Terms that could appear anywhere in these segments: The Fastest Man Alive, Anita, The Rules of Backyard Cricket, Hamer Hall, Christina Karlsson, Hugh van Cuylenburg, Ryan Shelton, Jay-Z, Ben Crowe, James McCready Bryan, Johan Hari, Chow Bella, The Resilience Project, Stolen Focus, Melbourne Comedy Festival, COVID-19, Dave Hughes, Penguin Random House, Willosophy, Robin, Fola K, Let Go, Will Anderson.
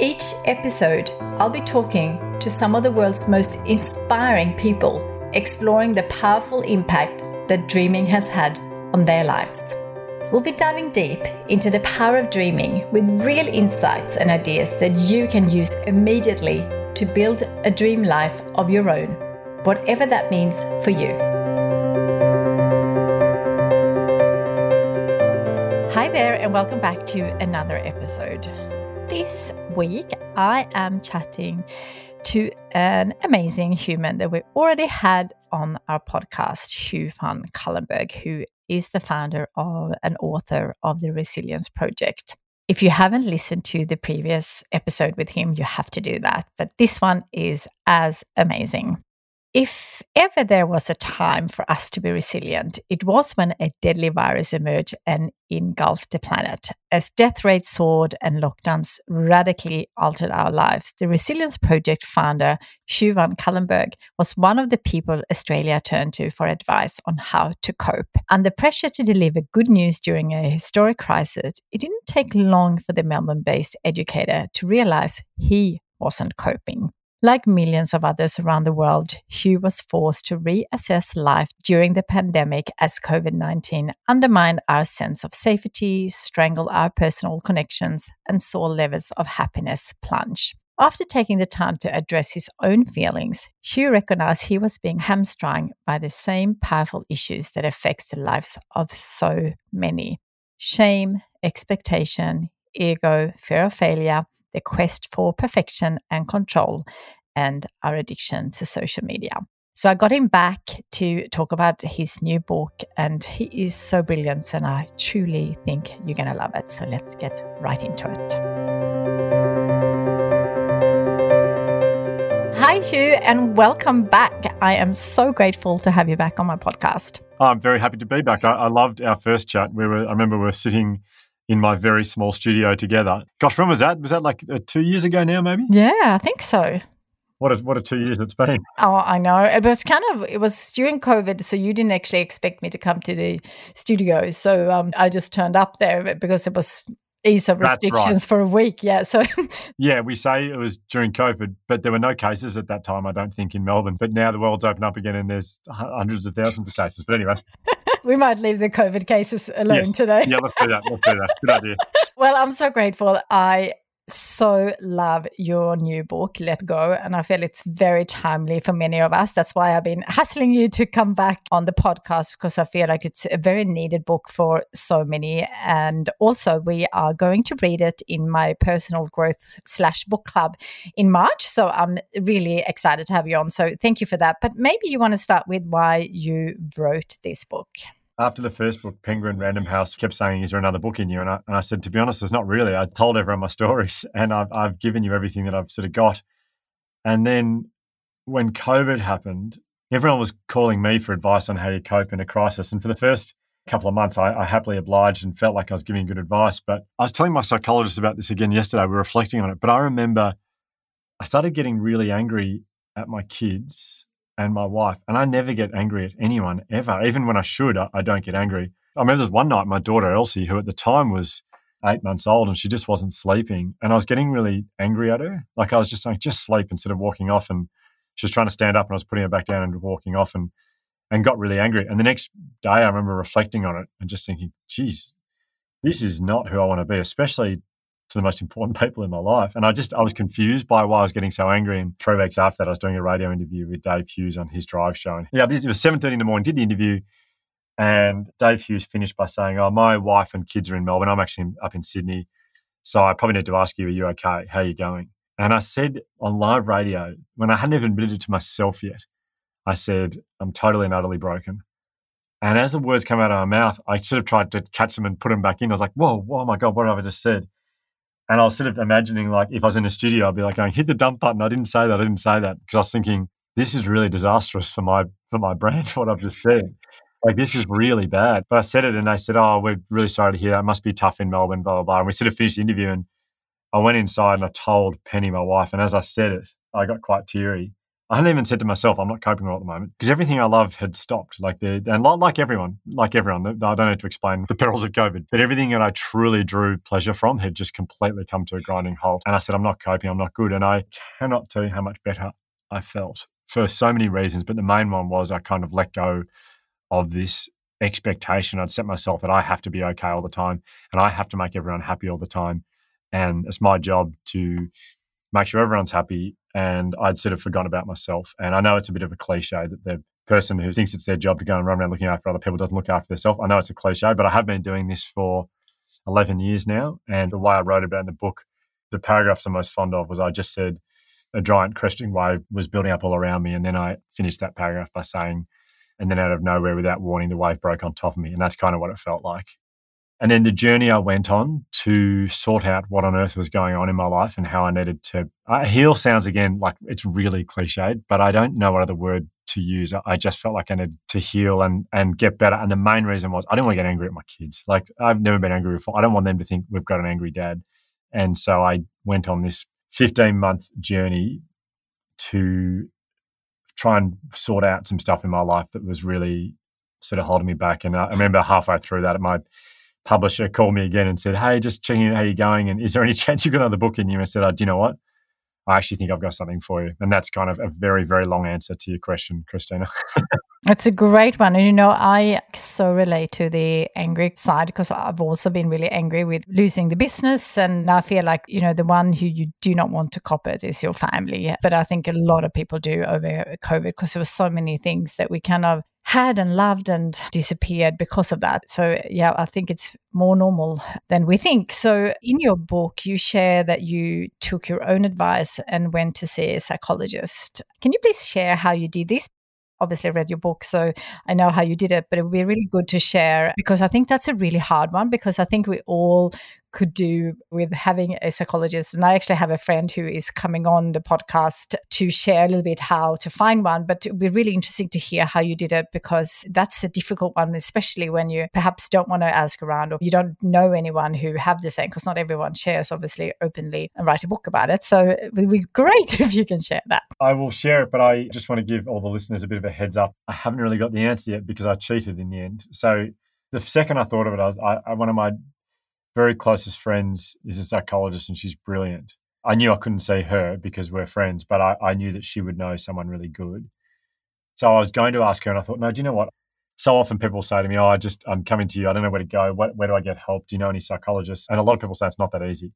Each episode, I'll be talking to some of the world's most inspiring people, exploring the powerful impact that dreaming has had on their lives. We'll be diving deep into the power of dreaming with real insights and ideas that you can use immediately to build a dream life of your own, whatever that means for you. Hi there, and welcome back to another episode. This week, I am chatting to an amazing human that we already had on our podcast, Hugh van Cuylenburg, who is the founder of and author of The Resilience Project. If you haven't listened to the previous episode with him, you have to do that. But this one is as amazing. If ever there was a time for us to be resilient, it was when a deadly virus emerged and engulfed the planet. As death rates soared and lockdowns radically altered our lives, the Resilience Project founder, Hugh van Cuylenburg, was one of the people Australia turned to for advice on how to cope. Under pressure to deliver good news during a historic crisis, it didn't take long for the Melbourne-based educator to realize he wasn't coping. Like millions of others around the world, Hugh was forced to reassess life during the pandemic as COVID-19 undermined our sense of safety, strangled our personal connections, and saw levels of happiness plunge. After taking the time to address his own feelings, Hugh recognized he was being hamstrung by the same powerful issues that affect the lives of so many. Shame, expectation, ego, fear of failure, the quest for perfection and control, and our addiction to social media. So I got him back to talk about his new book, and he is so brilliant, and I truly think you're going to love it. So let's get right into it. Hi, Hugh, and welcome back. I am so grateful to have you back on my podcast. I'm very happy to be back. I loved our first chat. I remember we were sitting in my very small studio together. Gosh, when was that? Was that like 2 years ago now, maybe? Yeah, I think so. What a 2 years it's been. Oh, I know. It was during COVID, so you didn't actually expect me to come to the studio. So I just turned up there because it was ease of restrictions for a week. Yeah. So yeah, we say it was during COVID, but there were no cases at that time, I don't think, in Melbourne. But now the world's opened up again and there's hundreds of thousands of cases. But anyway. We might leave the COVID cases alone today. Yeah, let's do that. Good idea. Well, I'm so grateful. I so love your new book, Let Go, and I feel it's very timely for many of us. That's why I've been hassling you to come back on the podcast, because I feel like it's a very needed book for so many. And also, we are going to read it in my personal growth / book club in March. So I'm really excited to have you on. So thank you for that. But maybe you want to start with why you wrote this book. After the first book, Penguin Random House kept saying, is there another book in you? And I said, to be honest, there's not really. I told everyone my stories and I've given you everything that I've sort of got. And then when COVID happened, everyone was calling me for advice on how you cope in a crisis. And for the first couple of months, I happily obliged and felt like I was giving good advice. But I was telling my psychologist about this again yesterday. We were reflecting on it. But I remember I started getting really angry at my kids and my wife, and I never get angry at anyone ever. Even when I should, I don't get angry. I remember there's one night my daughter Elsie, who at the time was 8 months old, and she just wasn't sleeping, and I was getting really angry at her. Like I was just saying, just sleep, instead of walking off, and she was trying to stand up, and I was putting her back down and walking off, and got really angry. And the next day, I remember reflecting on it and just thinking, geez, this is not who I want to be, especially to the most important people in my life. And I was confused by why I was getting so angry. And 3 weeks after that, I was doing a radio interview with Dave Hughes on his drive show. And it was 7:30 in the morning, did the interview. And Dave Hughes finished by saying, "Oh, my wife and kids are in Melbourne. I'm actually up in Sydney. So I probably need to ask you, are you okay? How are you going?" And I said on live radio, when I hadn't even admitted it to myself yet, I said, "I'm totally and utterly broken." And as the words came out of my mouth, I sort of tried to catch them and put them back in. I was like, whoa, oh my God, what have I just said? And I was sort of imagining, like, if I was in a studio, I'd be like going, hit the dump button. I didn't say that. Because I was thinking, this is really disastrous for my brand, what I've just said. Like, this is really bad. But I said it and they said, "Oh, we're really sorry to hear that. It must be tough in Melbourne, blah, blah, blah." And we sort of finished the interview and I went inside and I told Penny, my wife. And as I said it, I got quite teary. I hadn't even said to myself, I'm not coping well at the moment, because everything I loved had stopped. Like everyone, I don't need to explain the perils of COVID, but everything that I truly drew pleasure from had just completely come to a grinding halt. And I said, I'm not coping, I'm not good. And I cannot tell you how much better I felt for so many reasons. But the main one was I kind of let go of this expectation I'd set myself that I have to be okay all the time and I have to make everyone happy all the time. And it's my job to make sure everyone's happy. And I'd sort of forgotten about myself. And I know it's a bit of a cliche that the person who thinks it's their job to go and run around looking after other people doesn't look after themselves. I know it's a cliche, but I have been doing this for 11 years now. And the way I wrote about it in the book, the paragraphs I'm most fond of was I just said a giant cresting wave was building up all around me. And then I finished that paragraph by saying, and then out of nowhere, without warning, the wave broke on top of me. And that's kind of what it felt like. And then the journey I went on to sort out what on earth was going on in my life and how I needed to heal sounds, again, like it's really cliched, but I don't know what other word to use. I just felt like I needed to heal and get better. And the main reason was I didn't want to get angry at my kids. Like, I've never been angry before. I don't want them to think we've got an angry dad. And so I went on this 15-month journey to try and sort out some stuff in my life that was really sort of holding me back. And I remember halfway through that, my publisher called me again and said, "Hey, just checking in, how you going? And is there any chance you've got another book in you?" And I said, "Oh, do you know what? I actually think I've got something for you." And that's kind of a very, very long answer to your question, Christina. That's a great one. And, you know, I so relate to the angry side because I've also been really angry with losing the business. And I feel like, you know, the one who you do not want to cop it is your family. But I think a lot of people do over COVID because there were so many things that we kind of had and loved and disappeared because of that. So, yeah, I think it's more normal than we think. So in your book, you share that you took your own advice and went to see a psychologist. Can you please share how you did this? Obviously, I read your book, so I know how you did it, but it would be really good to share because I think that's a really hard one because I think we all could do with having a psychologist. And I actually have a friend who is coming on the podcast to share a little bit how to find one, but it would be really interesting to hear how you did it because that's a difficult one, especially when you perhaps don't want to ask around or you don't know anyone who have the same, because not everyone shares obviously openly and write a book about it. So it would be great if you can share that. I will share it, but I just want to give all the listeners a bit of a heads up. I haven't really got the answer yet because I cheated in the end. So the second I thought of it, I one of my very closest friends is a psychologist and she's brilliant. I knew I couldn't see her because we're friends, but I knew that she would know someone really good. So I was going to ask her and I thought, no, do you know what? So often people say to me, I'm coming to you. I don't know where to go. Where do I get help? Do you know any psychologists? And a lot of people say it's not that easy.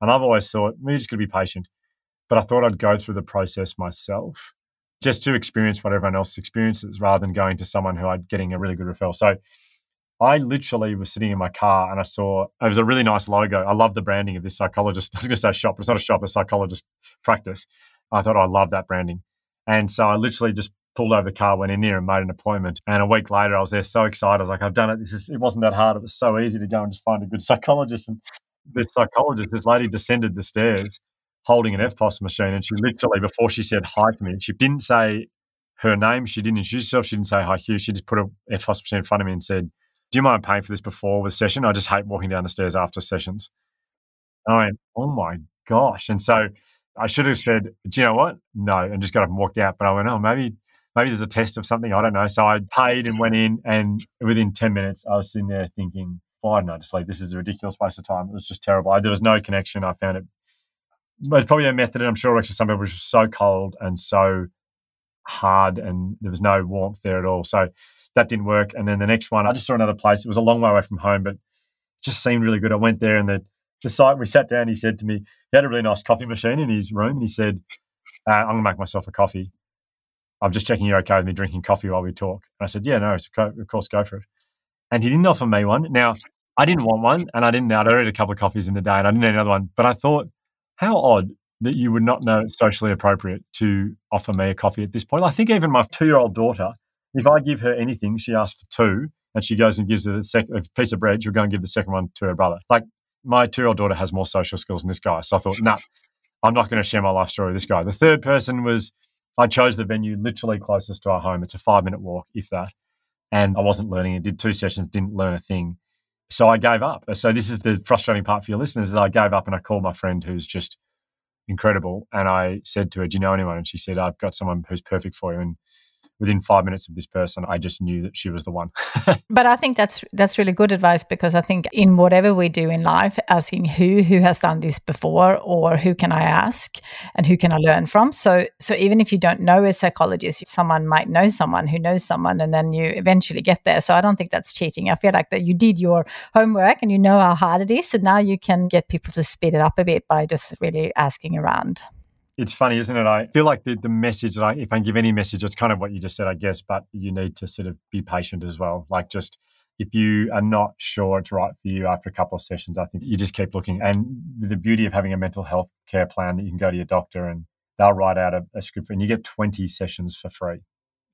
And I've always thought, well, you just got to be patient. But I thought I'd go through the process myself just to experience what everyone else experiences rather than going to someone who I'm getting a really good referral. So I literally was sitting in my car and I saw, it was a really nice logo. I love the branding of this psychologist. I was going to say shop, but it's not a shop, it's a psychologist practice. I thought, I love that branding. And so I literally just pulled over the car, went in there and made an appointment. And a week later, I was there so excited. I was like, I've done it. It wasn't that hard. It was so easy to go and just find a good psychologist. And this lady descended the stairs holding an FPOS machine. And she literally, before she said hi to me, she didn't say her name. She didn't introduce herself. She didn't say hi, Hugh. She just put a FPOS machine in front of me and said, "Do you mind paying for this before the session? I just hate walking down the stairs after sessions." And I went, oh my gosh. And so I should have said, "Do you know what? No," and just got up and walked out. But I went, oh, maybe there's a test of something. I don't know. So I paid and went in, and within 10 minutes, I was sitting there thinking, why didn't I just leave? This is a ridiculous waste of time. It was just terrible. There was no connection. I found it. But it's probably a method, and I'm sure it works for some people. It was just so cold and so hard, and there was no warmth there at all. So that didn't work. And then the next one, I just saw another place. It was a long way away from home, but just seemed really good. I went there and the we sat down, he said to me, he had a really nice coffee machine in his room, and he said, I'm going to make myself a coffee. I'm just checking you're okay with me drinking coffee while we talk. And I said, yeah, no, of course, go for it. And he didn't offer me one. Now, I didn't want one, and I'd ordered a couple of coffees in the day, and I didn't need another one. But I thought, how odd that you would not know it's socially appropriate to offer me a coffee at this point. I think even my 2-year-old daughter, if I give her anything, she asks for two, and she goes and gives her a piece of bread, she'll go and give the second one to her brother. Like, my 2-year-old daughter has more social skills than this guy. So I thought, nah, I'm not going to share my life story with this guy. The third person was, I chose the venue literally closest to our home. It's a 5-minute walk, if that. And I wasn't learning. I did 2 sessions, didn't learn a thing. So I gave up. So this is the frustrating part for your listeners, is I gave up and I called my friend who's just incredible. And I said to her, do you know anyone? And she said, I've got someone who's perfect for you. And within 5 minutes of this person, I just knew that she was the one. But I think that's really good advice, because I think in whatever we do in life, as in who has done this before, or who can I ask and who can I learn from? So even if you don't know a psychologist, someone might know someone who knows someone, and then you eventually get there. So I don't think that's cheating. I feel like that you did your homework and you know how hard it is. So now you can get people to speed it up a bit by just really asking around. It's funny, isn't it? I feel like the message that if I can give any message, it's kind of what you just said, I guess, but you need to sort of be patient as well. Like, just if you are not sure it's right for you after a couple of sessions, I think you just keep looking. And the beauty of having a mental health care plan, that you can go to your doctor and they'll write out a script, and you get 20 sessions for free.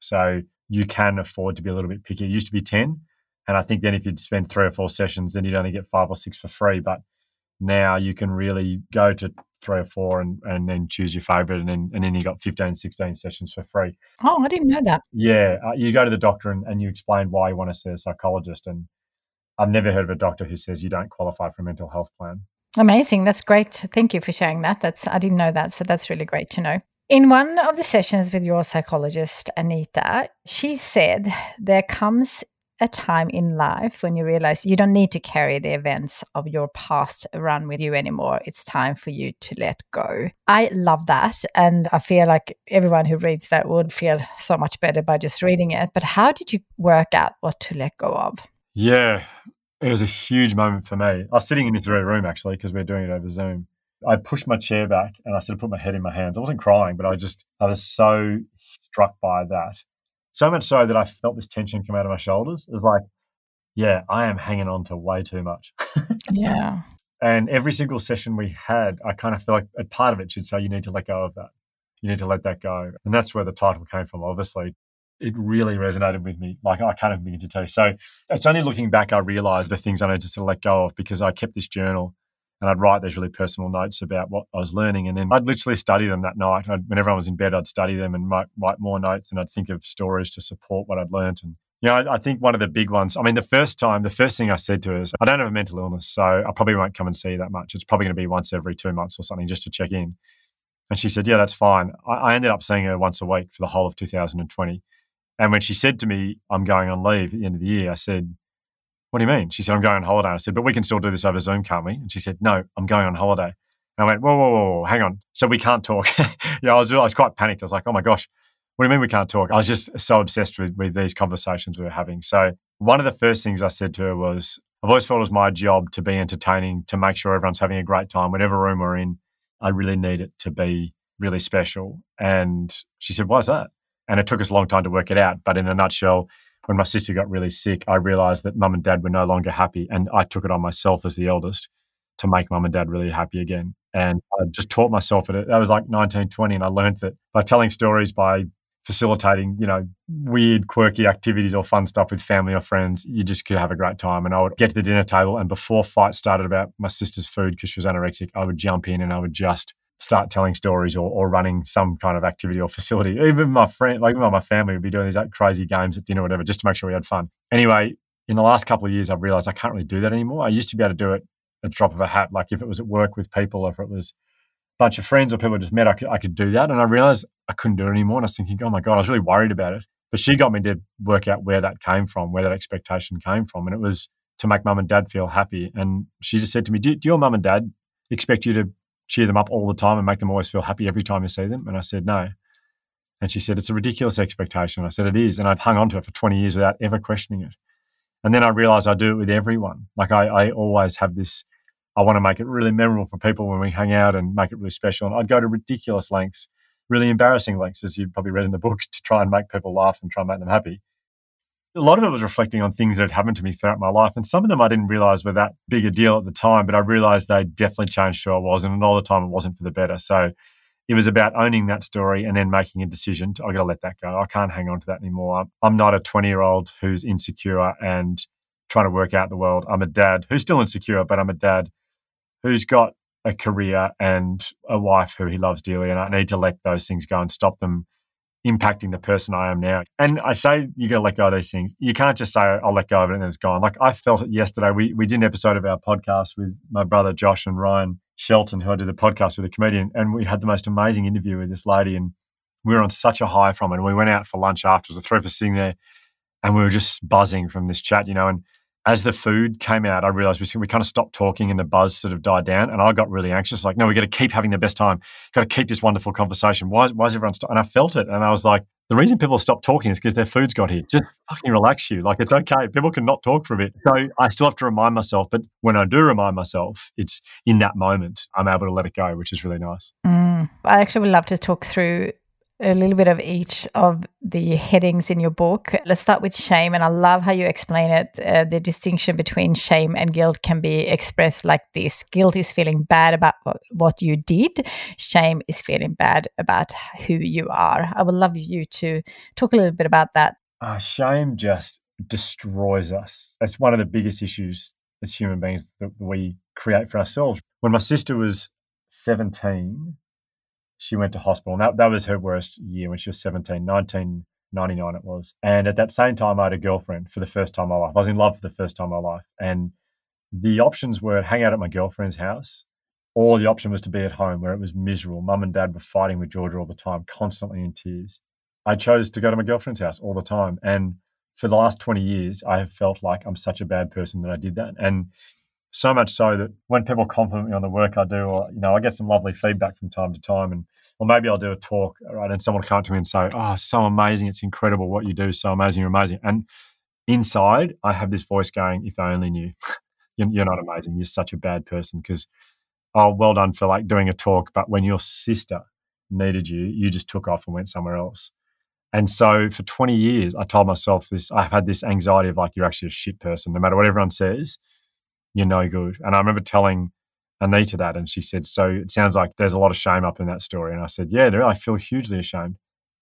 So you can afford to be a little bit picky. It used to be 10. And I think then if you'd spend 3 or 4 sessions, then you'd only get 5 or 6 for free. But now you can really go to 3 or 4 and then choose your favorite, and then you got 15, 16 sessions for free. Oh, I didn't know that. Yeah. You go to the doctor and you explain why you want to see a psychologist. And I've never heard of a doctor who says you don't qualify for a mental health plan. Amazing. That's great. Thank you for sharing that. I didn't know that. So that's really great to know. In one of the sessions with your psychologist, Anita, she said there comes a time in life when you realize you don't need to carry the events of your past around with you anymore. It's time for you to let go. I love that. And I feel like everyone who reads that would feel so much better by just reading it. But how did you work out what to let go of? Yeah, it was a huge moment for me. I was sitting in this very room, actually, because we were doing it over Zoom. I pushed my chair back and I sort of put my head in my hands. I wasn't crying, but I was so struck by that. So much so that I felt this tension come out of my shoulders. It was like, yeah, I am hanging on to way too much. Yeah. And every single session we had, I kind of feel like a part of it should say, you need to let go of that. You need to let that go. And that's where the title came from, obviously. It really resonated with me. Like, I can't even begin to tell you. So it's only looking back I realised the things I needed to let go of, because I kept this journal and I'd write these really personal notes about what I was learning. And then I'd literally study them that night. When everyone was in bed, I'd study them and write more notes, and I'd think of stories to support what I'd learned. And, you know, I think one of the big ones, I mean, the first thing I said to her is, I don't have a mental illness, so I probably won't come and see you that much. It's probably going to be once every 2 months or something, just to check in. And she said, yeah, that's fine. I ended up seeing her once a week for the whole of 2020. And when she said to me, I'm going on leave at the end of the year, I said, what do you mean? She said, I'm going on holiday. I said, but we can still do this over Zoom, can't we? And she said, no, I'm going on holiday. And I went, whoa, hang on. So we can't talk. I was quite panicked. I was like, oh my gosh, what do you mean we can't talk? I was just so obsessed with these conversations we were having. So one of the first things I said to her was, I've always felt it was my job to be entertaining, to make sure everyone's having a great time. Whatever room we're in, I really need it to be really special. And she said, why's that? And it took us a long time to work it out. But in a nutshell, when my sister got really sick, I realised that mum and dad were no longer happy, and I took it on myself as the eldest to make mum and dad really happy again. And I just taught myself at it. That was like 19, 20, and I learned that by telling stories, by facilitating, you know, weird, quirky activities or fun stuff with family or friends, you just could have a great time. And I would get to the dinner table, and before fights started about my sister's food, because she was anorexic, I would jump in and I would just start telling stories or running some kind of activity or facility. Even my friend, like my family would be doing these like crazy games at dinner or whatever, just to make sure we had fun. Anyway, in the last couple of years, I've realized I can't really do that anymore. I used to be able to do it at the drop of a hat. Like if it was at work with people, or if it was a bunch of friends or people I just met, I could do that. And I realized I couldn't do it anymore. And I was thinking, oh my God, I was really worried about it. But she got me to work out where that came from, where that expectation came from. And it was to make mum and dad feel happy. And she just said to me, do your mum and dad expect you to cheer them up all the time and make them always feel happy every time you see them? And I said, no. And she said, it's a ridiculous expectation. I said, it is. And I've hung on to it for 20 years without ever questioning it. And then I realized I do it with everyone. Like I always have this I want to make it really memorable for people when we hang out and make it really special. And I'd go to ridiculous lengths, really embarrassing lengths, as you've probably read in the book, to try and make people laugh and try and make them happy. A lot of it was reflecting on things that had happened to me throughout my life. And some of them I didn't realize were that big a deal at the time, but I realized they definitely changed who I was. And all the time it wasn't for the better. So it was about owning that story and then making a decision to, I've got to let that go. I can't hang on to that anymore. I'm not a 20-year-old who's insecure and trying to work out the world. I'm a dad who's still insecure, but I'm a dad who's got a career and a wife who he loves dearly. And I need to let those things go and stop them impacting the person I am now. And I say, you got to let go of these things. You can't just say, I'll let go of it and then it's gone. Like, I felt it yesterday. We did an episode of our podcast with my brother, Josh, and Ryan Shelton, who I did a podcast with, a comedian, and we had the most amazing interview with this lady, and we were on such a high from it. And we went out for lunch afterwards, the three of us sitting there, and we were just buzzing from this chat, you know. And as the food came out, I realized we kind of stopped talking and the buzz sort of died down, and I got really anxious. Like, no, we got to keep having the best time. Got to keep this wonderful conversation. Why is everyone stopped? And I felt it, and I was like, the reason people stop talking is because their food's got here. Just fucking relax you. Like, it's okay. People can not talk for a bit. So I still have to remind myself, but when I do remind myself, it's in that moment I'm able to let it go, which is really nice. I actually would love to talk through a little bit of each of the headings in your book. Let's start with shame. And I love how you explain it. The distinction between shame and guilt can be expressed like this. Guilt is feeling bad about what you did. Shame is feeling bad about who you are. I would love you to talk a little bit about that. Shame just destroys us. It's one of the biggest issues as human beings that we create for ourselves. When my sister was 17, she went to hospital. And that was her worst year when she was 17, 1999 it was. And at that same time, I had a girlfriend for the first time in my life. I was in love for the first time in my life. And the options were hang out at my girlfriend's house, or the option was to be at home where it was miserable. Mum and dad were fighting with Georgia all the time, constantly in tears. I chose to go to my girlfriend's house all the time. And for the last 20 years, I have felt like I'm such a bad person that I did that. And so much so that when people compliment me on the work I do, or, you know, I get some lovely feedback from time to time, and or maybe I'll do a talk, right, and someone will come to me and say, oh, so amazing, it's incredible what you do, so amazing, you're amazing. And inside, I have this voice going, if I only knew, you're not amazing, you're such a bad person, because, oh, well done for like doing a talk, but when your sister needed you, you just took off and went somewhere else. And so for 20 years, I told myself this, I've had this anxiety of like, you're actually a shit person, no matter what everyone says, you're no good. And I remember telling Anita that, and she said, so it sounds like there's a lot of shame up in that story. And I said, yeah, I feel hugely ashamed.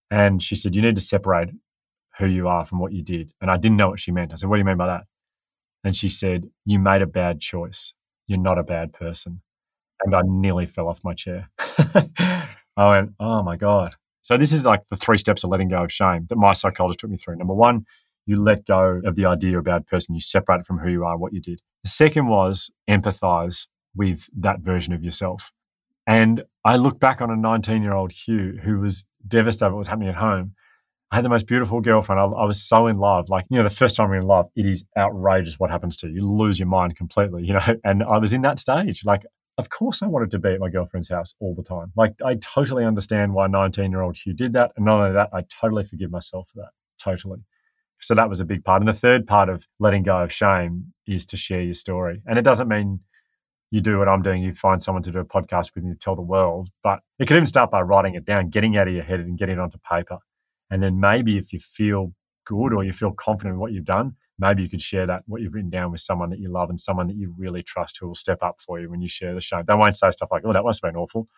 And she said, you need to separate who you are from what you did. And I didn't know what she meant. I said, what do you mean by that? And she said, you made a bad choice. You're not a bad person. And I nearly fell off my chair. I went, oh my God. So this is like the 3 steps of letting go of shame that my psychologist took me through. Number 1, you let go of the idea of a bad person. You separate it from who you are, what you did. The second was empathize with that version of yourself. And I look back on a 19-year-old Hugh who was devastated at what was happening at home. I had the most beautiful girlfriend. I was so in love. Like, you know, the first time we're in love, it is outrageous what happens to you. You lose your mind completely, you know. And I was in that stage. Like, of course I wanted to be at my girlfriend's house all the time. Like, I totally understand why 19-year-old Hugh did that. And not only that, I totally forgive myself for that. Totally. So that was a big part. And the third part of letting go of shame is to share your story. And it doesn't mean you do what I'm doing. You find someone to do a podcast with and you tell the world. But it could even start by writing it down, getting out of your head and getting it onto paper. And then maybe if you feel good or you feel confident in what you've done, maybe you could share that, what you've written down, with someone that you love and someone that you really trust who will step up for you when you share the shame. They won't say stuff like, oh, that must have been awful.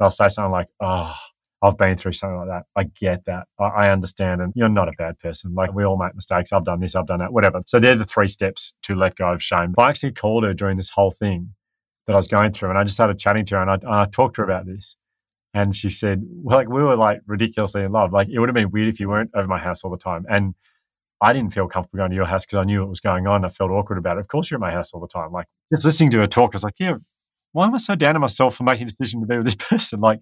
They'll say something like, oh, I've been through something like that. I get that. I understand. And you're not a bad person. Like, we all make mistakes. I've done this, I've done that, whatever. So they're the 3 steps to let go of shame. But I actually called her during this whole thing that I was going through, and I just started chatting to her, and I talked to her about this. And she said, well, like, we were like ridiculously in love. Like, it would have been weird if you weren't over my house all the time. And I didn't feel comfortable going to your house because I knew what was going on. I felt awkward about it. Of course you're at my house all the time. Like, just listening to her talk, I was like, yeah, why am I so down on myself for making a decision to be with this person? Like,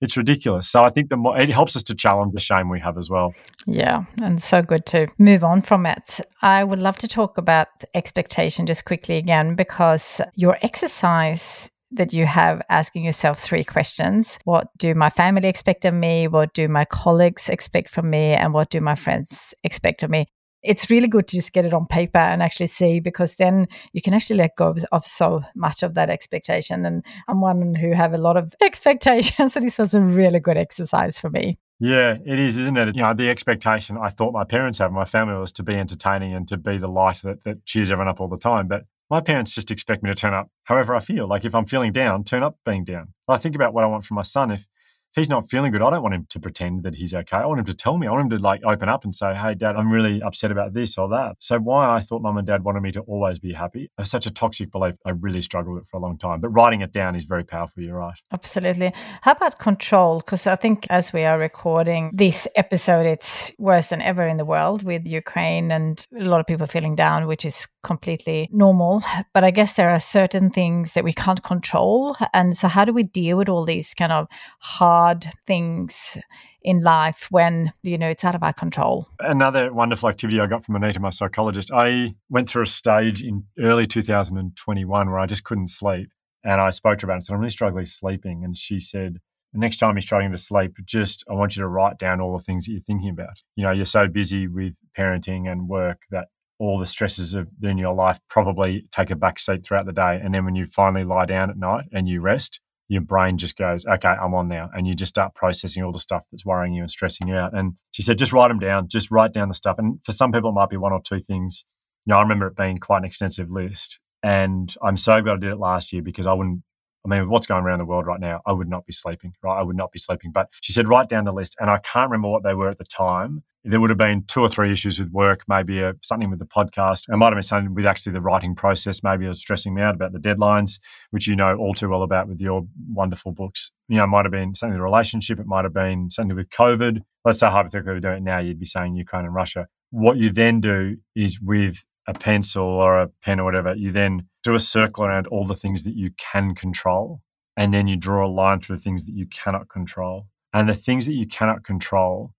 it's ridiculous. So I think it helps us to challenge the shame we have as well. Yeah, and so good to move on from it. I would love to talk about expectation just quickly again, because your exercise that you have, asking yourself 3 questions. What do my family expect of me? What do my colleagues expect from me? And what do my friends expect of me? it's really good to just get it on paper and actually see, because then you can actually let go of so much of that expectation. And I'm one who have a lot of expectations, so this was a really good exercise for me. Yeah, it is, isn't it? You know, the expectation I thought my parents had, my family, was to be entertaining and to be the light that cheers everyone up all the time. But my parents just expect me to turn up however I feel. Like if I'm feeling down, turn up being down. I think about what I want from my son. If he's not feeling good, I don't want him to pretend that he's okay. I want him to tell me. I want him to like open up and say, hey, Dad, I'm really upset about this or that. So why I thought Mum and Dad wanted me to always be happy, it's such a toxic belief. I really struggled with it for a long time. But writing it down is very powerful, you're right. Absolutely. How about control? Because I think as we are recording this episode, it's worse than ever in the world with Ukraine and a lot of people feeling down, which is completely normal. But I guess there are certain things that we can't control. And so how do we deal with all these kind of hard things in life when, you know, it's out of our control? Another wonderful activity I got from Anita, my psychologist, I went through a stage in early 2021 where I just couldn't sleep. And I spoke to her about it and said, I'm really struggling sleeping. And she said, the next time you're struggling to sleep, I want you to write down all the things that you're thinking about. You know, you're so busy with parenting and work that all the stresses in your life probably take a backseat throughout the day. And then when you finally lie down at night and you rest, your brain just goes, okay, I'm on now. And you just start processing all the stuff that's worrying you and stressing you out. And she said, just write them down. Just write down the stuff. And for some people, it might be one or two things. You know, I remember it being quite an extensive list. And I'm so glad I did it last year, because with what's going around the world right now, I would not be sleeping, right? I would not be sleeping. But she said, write down the list. And I can't remember what they were at the time. There would have been two or three issues with work, maybe something with the podcast. It might have been something with actually the writing process. Maybe I was stressing me out about the deadlines, which you know all too well about with your wonderful books. You know, it might have been something with the relationship. It might have been something with COVID. Let's say hypothetically we're doing it now, you'd be saying Ukraine and Russia. What you then do is with a pencil or a pen or whatever, you then do a circle around all the things that you can control, and then you draw a line through the things that you cannot control. And the things that you cannot control,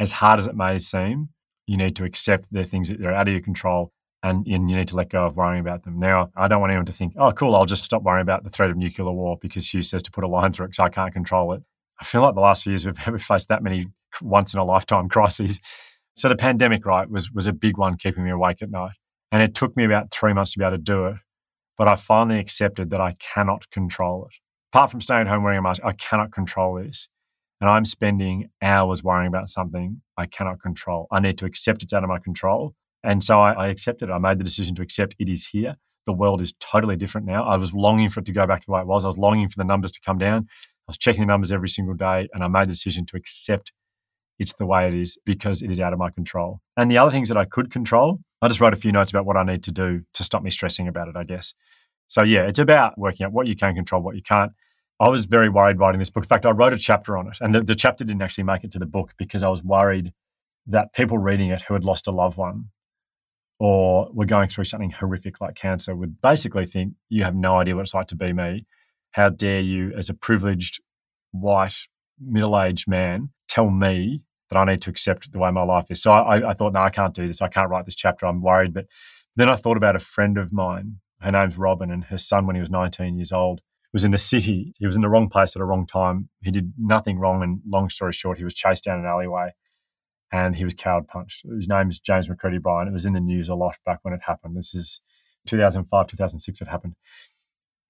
as hard as it may seem, you need to accept the things that are out of your control, and you need to let go of worrying about them. Now, I don't want anyone to think, oh, cool, I'll just stop worrying about the threat of nuclear war because Hugh says to put a line through it because I can't control it. I feel like the last few years we've faced that many once-in-a-lifetime crises. So the pandemic, right, was a big one keeping me awake at night. And it took me about 3 months to be able to do it. But I finally accepted that I cannot control it. Apart from staying at home wearing a mask, I cannot control this. And I'm spending hours worrying about something I cannot control. I need to accept it's out of my control. And so I accepted it. I made the decision to accept it is here. The world is totally different now. I was longing for it to go back to the way it was. I was longing for the numbers to come down. I was checking the numbers every single day. And I made the decision to accept it's the way it is because it is out of my control. And the other things that I could control, I just wrote a few notes about what I need to do to stop me stressing about it, I guess. So yeah, it's about working out what you can control, what you can't. I was very worried writing this book. In fact, I wrote a chapter on it, and the chapter didn't actually make it to the book because I was worried that people reading it who had lost a loved one or were going through something horrific like cancer would basically think, you have no idea what it's like to be me. How dare you, as a privileged, white, middle-aged man, tell me that I need to accept the way my life is. So I thought, no, I can't do this. I can't write this chapter. I'm worried. But then I thought about a friend of mine. Her name's Robin, and her son, when he was 19 years old, was in the city. He was in the wrong place at the wrong time. He did nothing wrong, and long story short, he was chased down an alleyway and he was coward punched. His name is James McCready Bryan. It was in the news a lot back when it happened. This is 2005, 2006 it happened.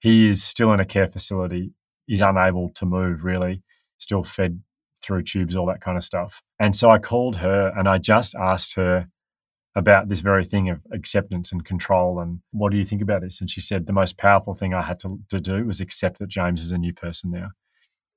He is still in a care facility. He's unable to move, really, still fed through tubes, all that kind of stuff. And so I called her and I just asked her about this very thing of acceptance and control and what do you think about this? And she said, the most powerful thing I had to do was accept that James is a new person now.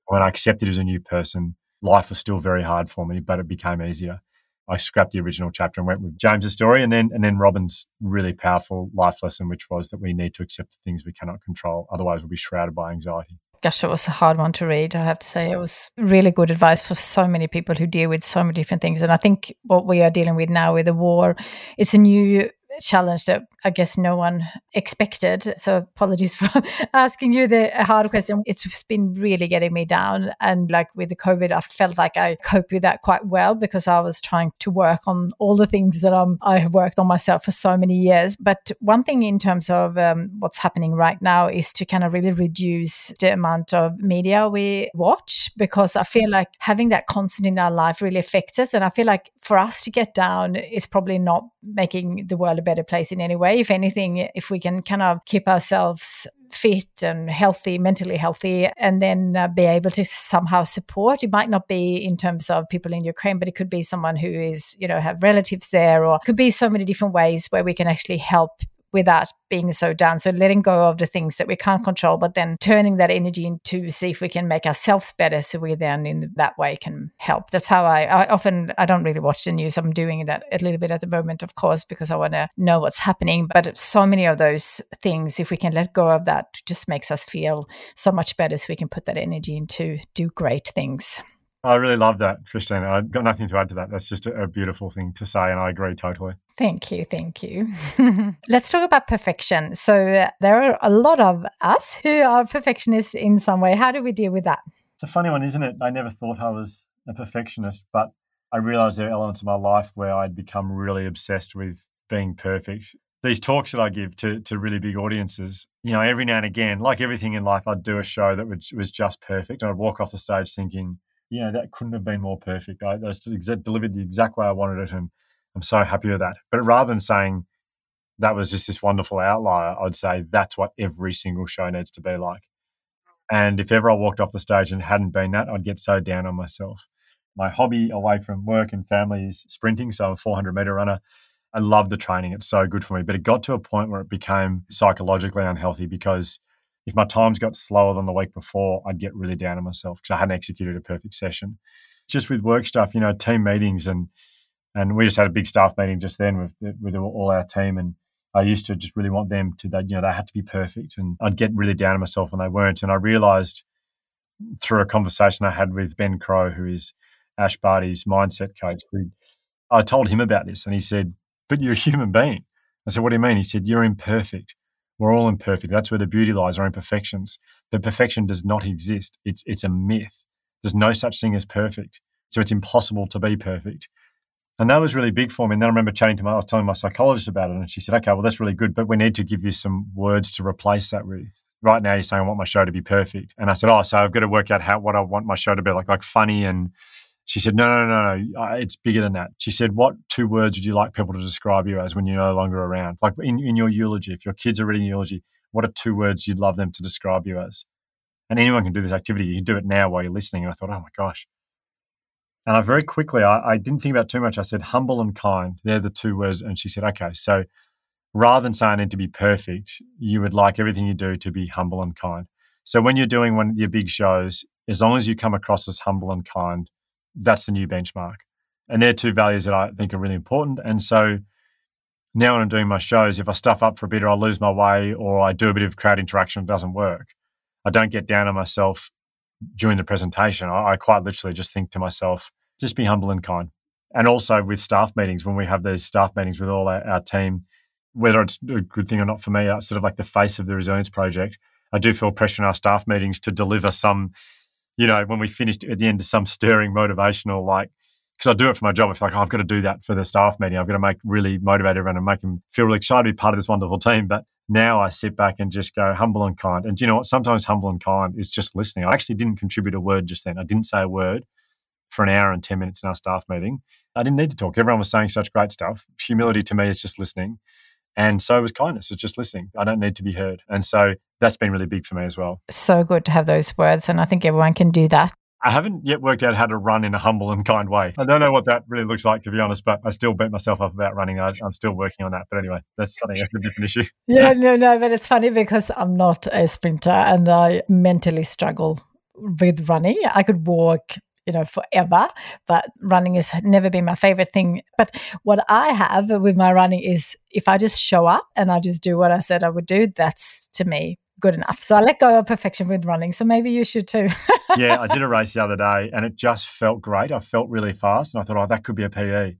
When I accepted as a new person, life was still very hard for me, but it became easier. I scrapped the original chapter and went with James's story and then Robin's really powerful life lesson, which was that we need to accept the things we cannot control. Otherwise, we'll be shrouded by anxiety. Gosh, it was a hard one to read, I have to say. It was really good advice for so many people who deal with so many different things. And I think what we are dealing with now with the war, it's a new challenge that I guess no one expected. So apologies for asking you the hard question. It's been really getting me down. And like with the COVID, I felt like I coped with that quite well because I was trying to work on all the things that I have worked on myself for so many years. But one thing in terms of what's happening right now is to kind of really reduce the amount of media we watch, because I feel like having that constant in our life really affects us. And I feel like for us to get down is probably not making the world a better place in any way. If anything, if we can kind of keep ourselves fit and healthy, mentally healthy, and then be able to somehow support. It might not be in terms of people in Ukraine, but it could be someone who is, you know, have relatives there, or could be so many different ways where we can actually help without being so down. So letting go of the things that we can't control, but then turning that energy into see if we can make ourselves better, so we then in that way can help. That's how I often don't really watch the news. I'm doing that a little bit at the moment, of course, because I want to know what's happening. But so many of those things, if we can let go of that, just makes us feel so much better, so we can put that energy into do great things. I really love that, Christina. I've got nothing to add to that. That's just a beautiful thing to say, and I agree totally. Thank you. Thank you. Let's talk about perfection. So there are a lot of us who are perfectionists in some way. How do we deal with that? It's a funny one, isn't it? I never thought I was a perfectionist, but I realised there are elements of my life where I'd become really obsessed with being perfect. These talks that I give to really big audiences, you know, every now and again, like everything in life, I'd do a show that was just perfect, and I'd walk off the stage thinking, you know, that couldn't have been more perfect. I delivered the exact way I wanted it, and I'm so happy with that. But rather than saying that was just this wonderful outlier, I'd say that's what every single show needs to be like. And if ever I walked off the stage and hadn't been that, I'd get so down on myself. My hobby away from work and family is sprinting, so I'm a 400-meter runner. I love the training. It's so good for me. But it got to a point where it became psychologically unhealthy, because if my times got slower than the week before, I'd get really down on myself because I hadn't executed a perfect session. Just with work stuff, you know, team meetings, and we just had a big staff meeting just then with all our team, and I used to just really want them to, you know, they had to be perfect, and I'd get really down on myself when they weren't. And I realised through a conversation I had with Ben Crowe, who is Ash Barty's mindset coach, I told him about this, and he said, but you're a human being. I said, what do you mean? He said, you're imperfect. We're all imperfect. That's where the beauty lies, our imperfections. But perfection does not exist. It's a myth. There's no such thing as perfect. So it's impossible to be perfect. And that was really big for me. And then I remember I was telling my psychologist about it, and she said, okay, well, that's really good, but we need to give you some words to replace that with. Right now you're saying, I want my show to be perfect. And I said, oh, so I've got to work out what I want my show to be like funny. And she said, no, it's bigger than that. She said, what two words would you like people to describe you as when you're no longer around? Like in your eulogy, if your kids are reading your eulogy, what are two words you'd love them to describe you as? And anyone can do this activity. You can do it now while you're listening. And I thought, oh my gosh. And I very quickly didn't think about it too much. I said, humble and kind. They're the two words. And she said, okay, so rather than saying it to be perfect, you would like everything you do to be humble and kind. So when you're doing one of your big shows, as long as you come across as humble and kind, that's the new benchmark. And they're two values that I think are really important. And so now when I'm doing my shows, if I stuff up for a bit, or I lose my way, or I do a bit of crowd interaction that doesn't work, I don't get down on myself during the presentation. I quite literally just think to myself, just be humble and kind. And also with staff meetings, when we have these staff meetings with all our team, whether it's a good thing or not for me, I'm sort of like the face of the Resilience Project. I do feel pressure in our staff meetings to deliver some, you know, when we finished at the end of some stirring motivational, like, because I do it for my job. I feel like, I've got to do that for the staff meeting. I've got to really motivate everyone and make them feel really excited to be part of this wonderful team. But now I sit back and just go humble and kind. And do you know what? Sometimes humble and kind is just listening. I actually didn't contribute a word just then. I didn't say a word for an hour and 10 minutes in our staff meeting. I didn't need to talk. Everyone was saying such great stuff. Humility to me is just listening. And so was kindness. It's just listening. I don't need to be heard. And so that's been really big for me as well. So good to have those words. And I think everyone can do that. I haven't yet worked out how to run in a humble and kind way. I don't know what that really looks like, to be honest, but I still beat myself up about running. I'm still working on that. But anyway, that's a different issue. Yeah, no, but it's funny because I'm not a sprinter and I mentally struggle with running. I could walk, you know, forever, but running has never been my favorite thing. But what I have with my running is if I just show up and I just do what I said I would do, that's to me good enough. So I let go of perfection with running. So maybe you should too. Yeah, I did a race the other day and it just felt great. I felt really fast and I thought, oh, that could be a PE.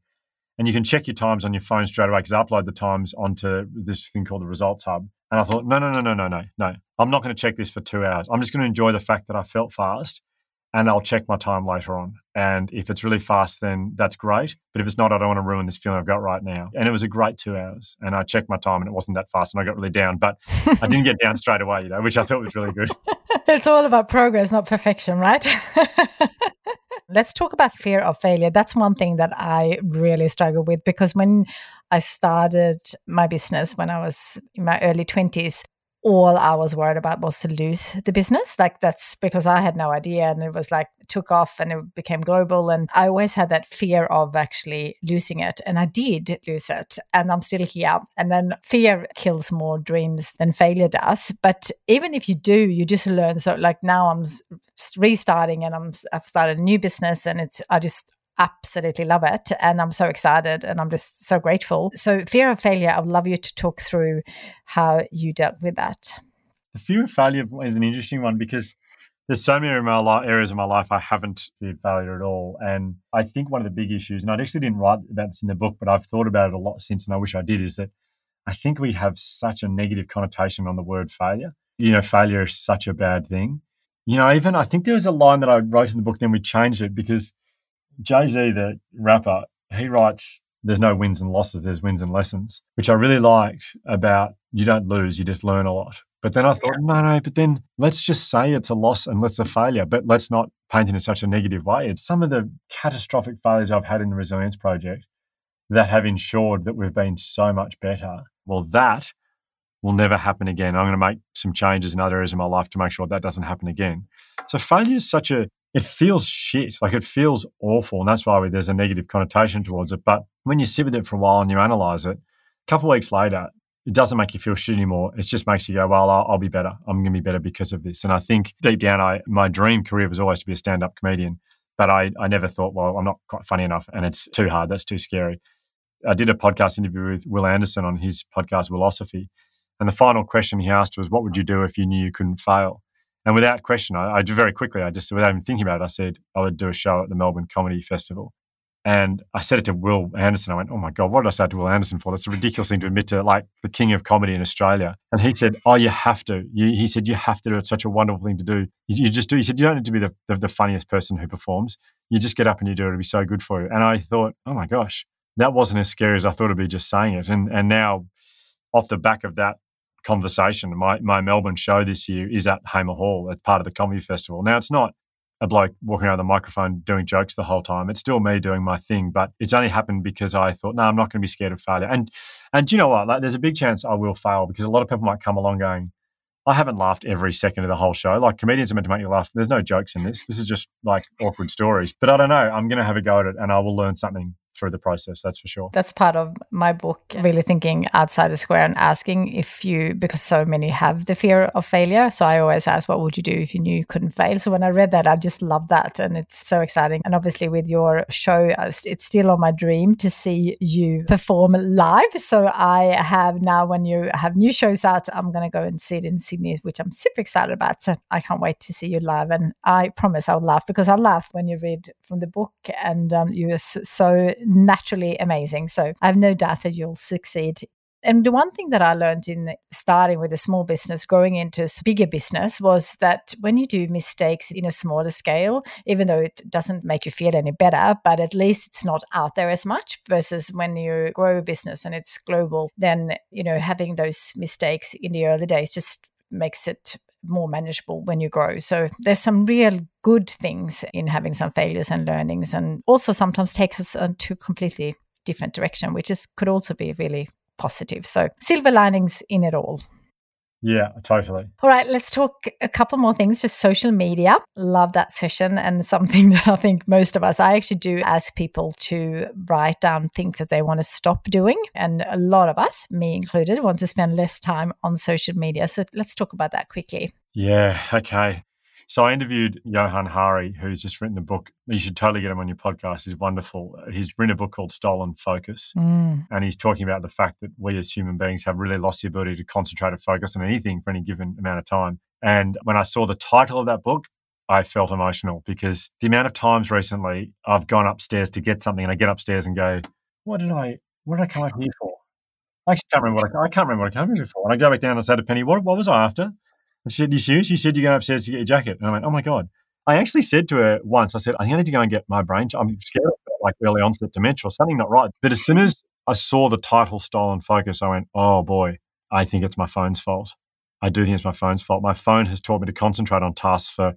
And you can check your times on your phone straight away because I upload the times onto this thing called the Results Hub. And I thought, no. I'm not going to check this for 2 hours. I'm just going to enjoy the fact that I felt fast and I'll check my time later on. And if it's really fast, then that's great. But if it's not, I don't want to ruin this feeling I've got right now. And it was a great 2 hours. And I checked my time and it wasn't that fast and I got really down. But I didn't get down straight away, which I thought was really good. It's all about progress, not perfection, right? Let's talk about fear of failure. That's one thing that I really struggle with, because when I started my business when I was in my early 20s, all I was worried about was to lose the business. Like, that's because I had no idea, and it was like took off and it became global. And I always had that fear of actually losing it. And I did lose it, and I'm still here. And then fear kills more dreams than failure does. But even if you do, you just learn. So like now I'm restarting and I've started a new business, and I just absolutely love it. And I'm so excited and I'm just so grateful. So fear of failure, I would love you to talk through how you dealt with that. The fear of failure is an interesting one because there's so many areas of my life I haven't feared failure at all. And I think one of the big issues, and I actually didn't write about this in the book, but I've thought about it a lot since, and I wish I did, is that I think we have such a negative connotation on the word failure. Failure is such a bad thing. Even I think there was a line that I wrote in the book, then we changed it because Jay-Z, the rapper, he writes, there's no wins and losses, there's wins and lessons, which I really liked about you don't lose, you just learn a lot. But then I thought, but then let's just say it's a loss and let's a failure, but let's not paint it in such a negative way. It's some of the catastrophic failures I've had in the Resilience Project that have ensured that we've been so much better. Well, that will never happen again. I'm going to make some changes in other areas of my life to make sure that doesn't happen again. So failure is such a... it feels shit, like it feels awful, and that's why there's a negative connotation towards it. But when you sit with it for a while and you analyse it, a couple of weeks later, it doesn't make you feel shit anymore. It just makes you go, well, I'll be better. I'm going to be better because of this. And I think deep down, my dream career was always to be a stand-up comedian, but I never thought, well, I'm not quite funny enough and it's too hard, that's too scary. I did a podcast interview with Will Anderson on his podcast, Willosophy, and the final question he asked was, what would you do if you knew you couldn't fail? And without question, without even thinking about it, I said I would do a show at the Melbourne Comedy Festival. And I said it to Will Anderson. I went, oh my God, what did I say to Will Anderson for? That's a ridiculous thing to admit to, like, the king of comedy in Australia. And he said, oh, you have to. He said, you have to do it. It's such a wonderful thing to do. You just do. He said, you don't need to be the funniest person who performs. You just get up and you do it. It'll be so good for you. And I thought, oh my gosh, that wasn't as scary as I thought it'd be just saying it. And now off the back of that conversation, my Melbourne show this year is at Hamer Hall. It's part of the comedy festival. Now, it's not a bloke walking around the microphone doing jokes the whole time. It's still me doing my thing, but it's only happened because I thought, I'm not going to be scared of failure. And you know what? Like, there's a big chance I will fail because a lot of people might come along going, I haven't laughed every second of the whole show. Like, comedians are meant to make you laugh. There's no jokes in this. This is just like awkward stories. But I don't know. I'm going to have a go at it and I will learn something through the process, that's for sure. That's part of my book, really thinking outside the square and asking because so many have the fear of failure. So I always ask, what would you do if you knew you couldn't fail? So when I read that, I just love that. And it's so exciting. And obviously with your show, it's still on my dream to see you perform live. So I have now, when you have new shows out, I'm going to go and see it in Sydney, which I'm super excited about. So I can't wait to see you live. And I promise I'll laugh because I laugh when you read from the book, and you are so naturally amazing. So I have no doubt that you'll succeed. And the one thing that I learned in starting with a small business, going into a bigger business, was that when you do mistakes in a smaller scale, even though it doesn't make you feel any better, but at least it's not out there as much, versus when you grow a business and it's global, then, having those mistakes in the early days just makes it more manageable when you grow. So there's some real good things in having some failures and learnings, and also sometimes takes us into completely different direction, which could also be really positive. So silver linings in it all. Yeah, totally. All right, let's talk a couple more things, just social media. Love that session, and something that I think most of us, I actually do ask people to write down things that they want to stop doing. And a lot of us, me included, want to spend less time on social media. So let's talk about that quickly. Yeah, okay. So I interviewed Johan Hari, who's just written a book. You should totally get him on your podcast. He's wonderful. He's written a book called Stolen Focus. And he's talking about the fact that we as human beings have really lost the ability to concentrate and focus on anything for any given amount of time. And when I saw the title of that book, I felt emotional because the amount of times recently I've gone upstairs to get something and I get upstairs and go, what did I come up here for? I actually can't remember what I can't remember what I came here for. And I go back down and say to Penny, what was I after? I said, you serious? You said you're going upstairs to get your jacket. And I went, oh my God. I actually said to her once, I said, I think I need to go and get my brain. I'm scared of like early onset dementia or something not right. But as soon as I saw the title Stolen Focus, I went, oh boy, I think it's my phone's fault. I do think it's my phone's fault. My phone has taught me to concentrate on tasks for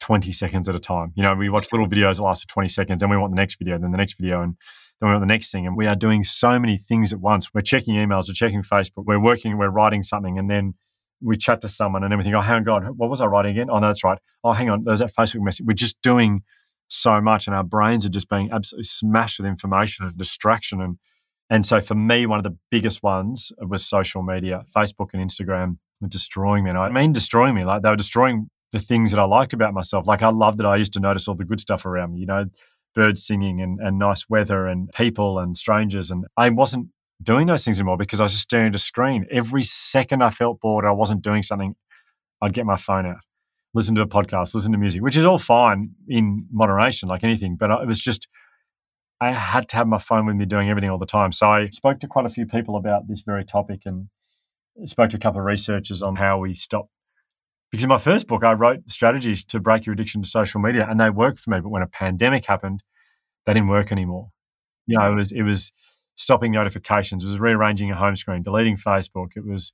20 seconds at a time. You know, we watch little videos that last for 20 seconds and we want the next video, then the next video, and then we want the next thing. And we are doing so many things at once. We're checking emails, we're checking Facebook, we're working, we're writing something, and then we chat to someone and then we think, oh, hang on, God, what was I writing again? Oh, no, that's right. Oh, hang on, there's that Facebook message. We're just doing so much and our brains are just being absolutely smashed with information and distraction. And so for me, one of the biggest ones was social media. Facebook and Instagram were destroying me. And I mean destroying me. Like, they were destroying the things that I liked about myself. Like, I loved that I used to notice all the good stuff around me, you know, birds singing and nice weather and people and strangers. And I wasn't doing those things anymore because I was just staring at a screen. Every second I felt bored, I wasn't doing something, I'd get my phone out, listen to a podcast, listen to music, which is all fine in moderation, like anything. But it was just, I had to have my phone with me doing everything all the time. So I spoke to quite a few people about this very topic and spoke to a couple of researchers on how we stop. Because in my first book, I wrote strategies to break your addiction to social media, and they worked for me. But when a pandemic happened, they didn't work anymore. You know, it was stopping notifications, it was rearranging your home screen, deleting Facebook, it was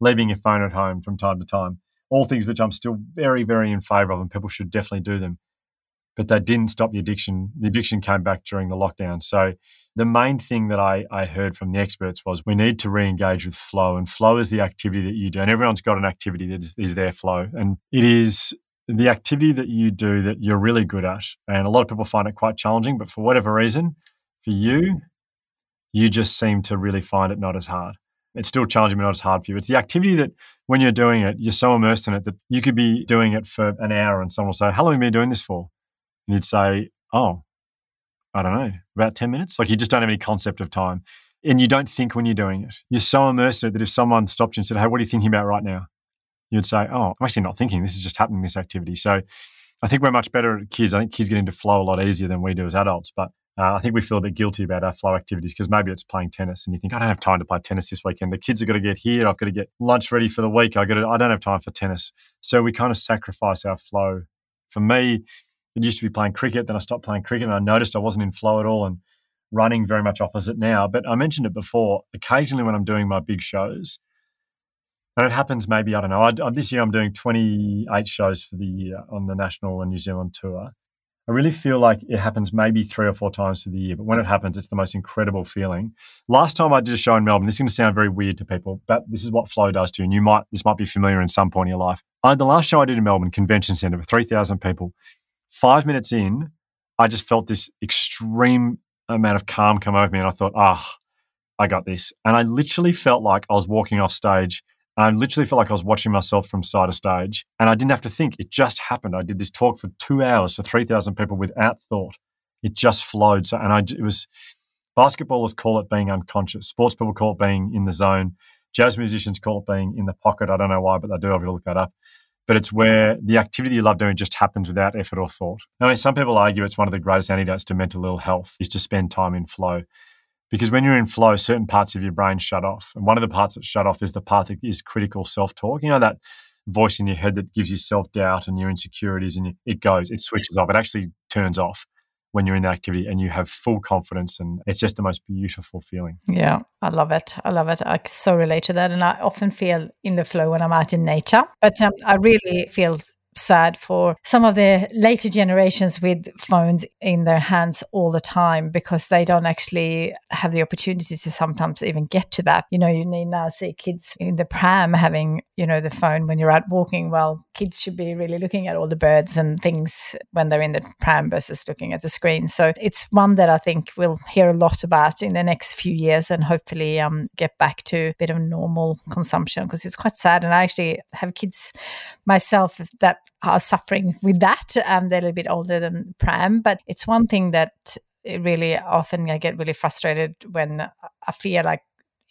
leaving your phone at home from time to time, all things which I'm still very, very in favour of, and people should definitely do them. But they didn't stop the addiction. The addiction came back during the lockdown. So the main thing that I heard from the experts was we need to re-engage with flow, and flow is the activity that you do. And everyone's got an activity that is their flow, and it is the activity that you do that you're really good at. And a lot of people find it quite challenging, but for whatever reason, for you just seem to really find it not as hard. It's still challenging, but not as hard for you. It's the activity that when you're doing it, you're so immersed in it that you could be doing it for an hour and someone will say, how long have you been doing this for? And you'd say, oh, I don't know, about 10 minutes. Like, you just don't have any concept of time. And you don't think when you're doing it. You're so immersed in it that if someone stopped you and said, hey, what are you thinking about right now? You'd say, oh, I'm actually not thinking. This is just happening, this activity. So I think we're much better at kids. I think kids get into flow a lot easier than we do as adults. But I think we feel a bit guilty about our flow activities because maybe it's playing tennis and you think, I don't have time to play tennis this weekend. The kids have got to get here. I've got to get lunch ready for the week. I don't have time for tennis. So we kind of sacrifice our flow. For me, it used to be playing cricket. Then I stopped playing cricket and I noticed I wasn't in flow at all, and running very much opposite now. But I mentioned it before, occasionally when I'm doing my big shows, and it happens maybe, I don't know, this year I'm doing 28 shows for the year on the national and New Zealand tour. I really feel like it happens maybe 3 or 4 times through the year, but when it happens, it's the most incredible feeling. Last time I did a show in Melbourne, this is going to sound very weird to people, but this is what flow does to you, and this might be familiar in some point in your life. The last show I did in Melbourne, Convention Centre, with 3,000 people, 5 minutes in, I just felt this extreme amount of calm come over me, and I thought, I got this. And I literally felt like I was walking off stage. I literally felt like I was watching myself from side to stage, and I didn't have to think. It just happened. I did this talk for 2 hours to 3,000 people without thought. It just flowed. So, it was, basketballers call it being unconscious. Sports people call it being in the zone. Jazz musicians call it being in the pocket. I don't know why, but they do. I've got to look that up. But it's where the activity you love doing just happens without effort or thought. I mean, some people argue it's one of the greatest antidotes to mental ill health is to spend time in flow. Because when you're in flow, certain parts of your brain shut off. And one of the parts that shut off is the part that is critical self-talk. You know, that voice in your head that gives you self-doubt and your insecurities, and it switches off. It actually turns off when you're in the activity and you have full confidence, and it's just the most beautiful feeling. Yeah, I love it. I so relate to that. And I often feel in the flow when I'm out in nature. But I really feel sad for some of the later generations with phones in their hands all the time, because they don't actually have the opportunity to sometimes even get to that. You know, you need now see kids in the pram having, you know, the phone when you're out walking. Well, kids should be really looking at all the birds and things when they're in the pram versus looking at the screen. So it's one that I think we'll hear a lot about in the next few years, and hopefully get back to a bit of normal consumption, because it's quite sad. And I actually have kids myself that are suffering with that. They're a little bit older than pram, but it's one thing that really often I get really frustrated when I feel like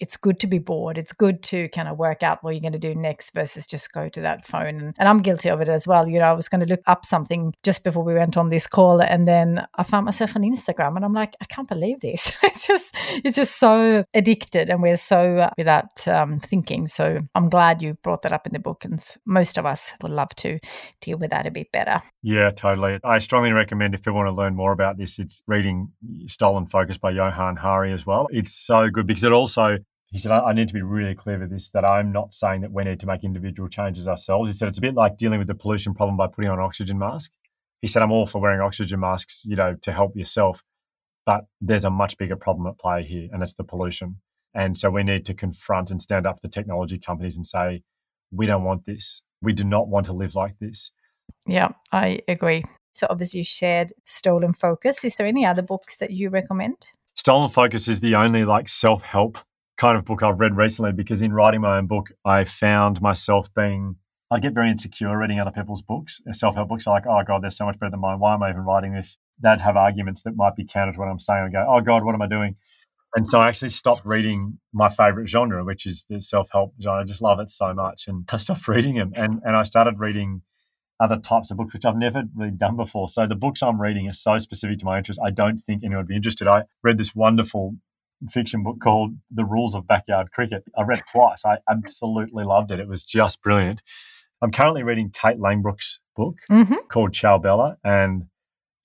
it's good to be bored. It's good to kind of work out what you're going to do next versus just go to that phone. And I'm guilty of it as well. You know, I was going to look up something just before we went on this call, and then I found myself on Instagram and I'm like, I can't believe this. It's just so addicted, and we're so without thinking. So I'm glad you brought that up in the book, and most of us would love to deal with that a bit better. Yeah, totally. I strongly recommend, if you want to learn more about this, it's reading Stolen Focus by Johan Hari as well. It's so good because it also, he said, I need to be really clear with this, that I'm not saying that we need to make individual changes ourselves. He said, it's a bit like dealing with the pollution problem by putting on an oxygen mask. He said, I'm all for wearing oxygen masks, you know, to help yourself, but there's a much bigger problem at play here, and it's the pollution. And so we need to confront and stand up to technology companies and say, we don't want this. We do not want to live like this. Yeah, I agree. So obviously you shared Stolen Focus. Is there any other books that you recommend? Stolen Focus is the only like self-help kind of book I've read recently, because in writing my own book, I found myself being, I get very insecure reading other people's books, self-help books. I'm like, oh God, they're so much better than mine. Why am I even writing this? They'd have arguments that might be counter to what I'm saying. I go, oh God, what am I doing? And so I actually stopped reading my favorite genre, which is the self-help genre. I just love it so much. And I stopped reading them. And I started reading other types of books, which I've never really done before. So the books I'm reading are so specific to my interest, I don't think anyone would be interested. I read this wonderful fiction book called The Rules of Backyard Cricket. I read it twice. I absolutely loved it. It was just brilliant. I'm currently reading Kate Langbrook's book called Chow Bella, and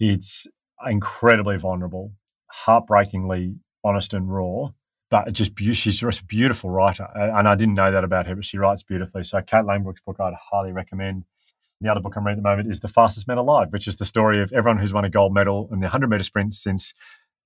it's incredibly vulnerable, heartbreakingly honest and raw, but she's just a beautiful writer. And I didn't know that about her, but she writes beautifully. So Kate Langbrook's book I'd highly recommend. The other book I'm reading at the moment is The Fastest Man Alive, which is the story of everyone who's won a gold medal in the 100-metre sprint since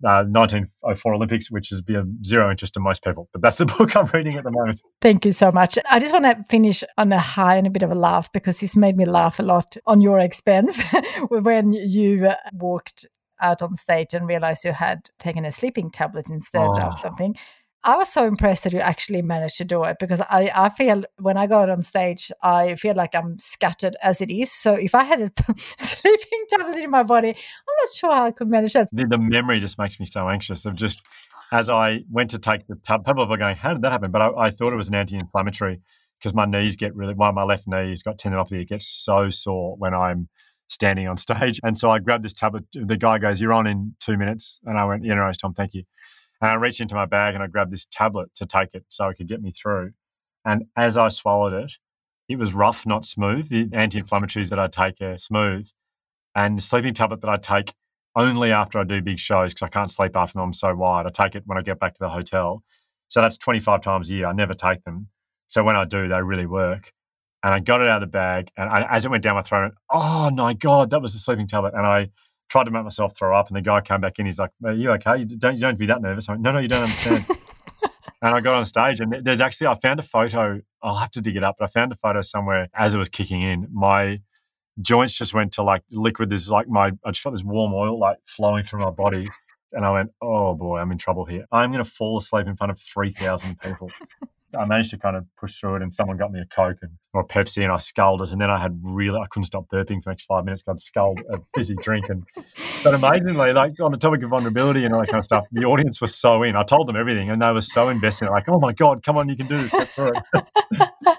1904 Olympics, which is of zero interest to most people. But that's the book I'm reading at the moment. Thank you so much. I just want to finish on a high and a bit of a laugh, because this made me laugh a lot on your expense when you walked out on stage and realised you had taken a sleeping tablet instead of something. I was so impressed that you actually managed to do it, because I feel when I go out on stage, I feel like I'm scattered as it is. So if I had a sleeping tablet in my body, I'm not sure how I could manage that. The memory just makes me so anxious of just, as I went to take the tablet, people were going, how did that happen? But I thought it was an anti-inflammatory, because my knees get really, well, my left knee has got tendinopathy. It gets so sore when I'm standing on stage. And so I grabbed this tablet. The guy goes, you're on in 2 minutes. And I went, yeah, no worries, Tom, thank you. And I reached into my bag and I grabbed this tablet to take it so it could get me through. And as I swallowed it, it was rough, not smooth. The anti-inflammatories that I take are smooth. And the sleeping tablet that I take only after I do big shows, because I can't sleep after them, I'm so wired. I take it when I get back to the hotel. So that's 25 times a year. I never take them. So when I do, they really work. And I got it out of the bag. And as it went down my throat, I went, oh, my God, that was the sleeping tablet. And I tried to make myself throw up, and the guy came back in. He's like, are you okay? You don't be that nervous. I went, no, you don't understand. And I got on stage, and there's actually, I found a photo. I'll have to dig it up, but I found a photo somewhere as it was kicking in. My joints just went to like liquid. There's like I just felt this warm oil like flowing through my body. And I went, oh boy, I'm in trouble here. I'm going to fall asleep in front of 3,000 people. I managed to kind of push through it, and someone got me a Coke or a Pepsi, and I sculled it. And then I couldn't stop burping for the next 5 minutes because I'd sculled a fizzy drink. But amazingly, like on the topic of vulnerability and all that kind of stuff, the audience was so in. I told them everything, and they were so invested. Like, oh my God, come on, you can do this. Get through it.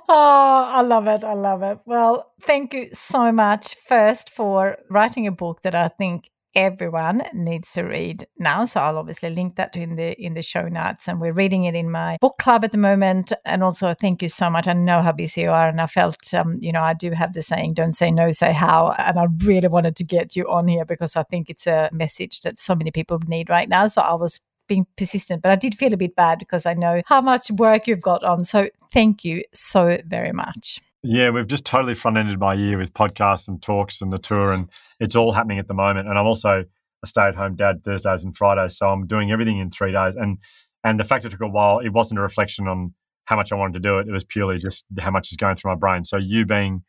Oh, I love it. I love it. Well, thank you so much first for writing a book that I think everyone needs to read now. So I'll obviously link that in the show notes, and we're reading it in my book club at the moment. And also, thank you so much. I know how busy you are, and I felt, I do have the saying, don't say no, say how. And I really wanted to get you on here because I think it's a message that so many people need right now. So I was being persistent, but I did feel a bit bad because I know how much work you've got on. So thank you so very much. Yeah, we've just totally front-ended my year with podcasts and talks and the tour, and it's all happening at the moment. And I'm also a stay-at-home dad Thursdays and Fridays, so I'm doing everything in 3 days. And the fact it took a while, it wasn't a reflection on how much I wanted to do it. It was purely just how much is going through my brain. So you being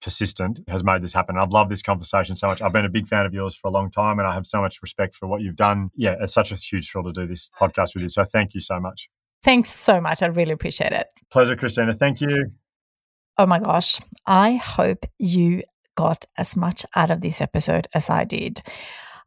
persistent has made this happen. I've loved this conversation so much. I've been a big fan of yours for a long time, and I have so much respect for what you've done. Yeah, it's such a huge thrill to do this podcast with you. So thank you so much. Thanks so much. I really appreciate it. Pleasure, Christina. Thank you. Oh my gosh, I hope you got as much out of this episode as I did.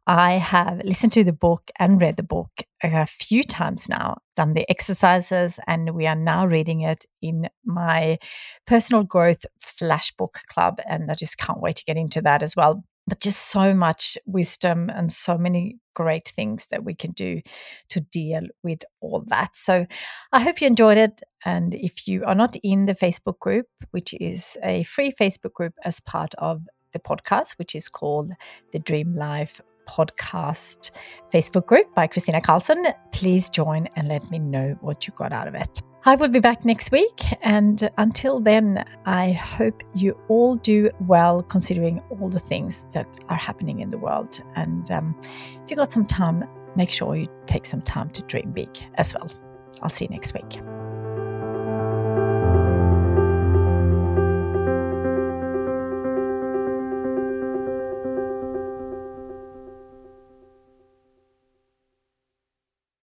I have listened to the book and read the book a few times now, done the exercises, and we are now reading it in my personal growth / book club. And I just can't wait to get into that as well. But just so much wisdom and so many great things that we can do to deal with all that. So I hope you enjoyed it. And if you are not in the Facebook group, which is a free Facebook group as part of the podcast, which is called The Dream Life Podcast Facebook group by Christina Karlsson, please join and let me know what you got out of it. I will be back next week, and until then, I hope you all do well considering all the things that are happening in the world. And if you got some time, make sure you take some time to dream big as well. I'll see you next week.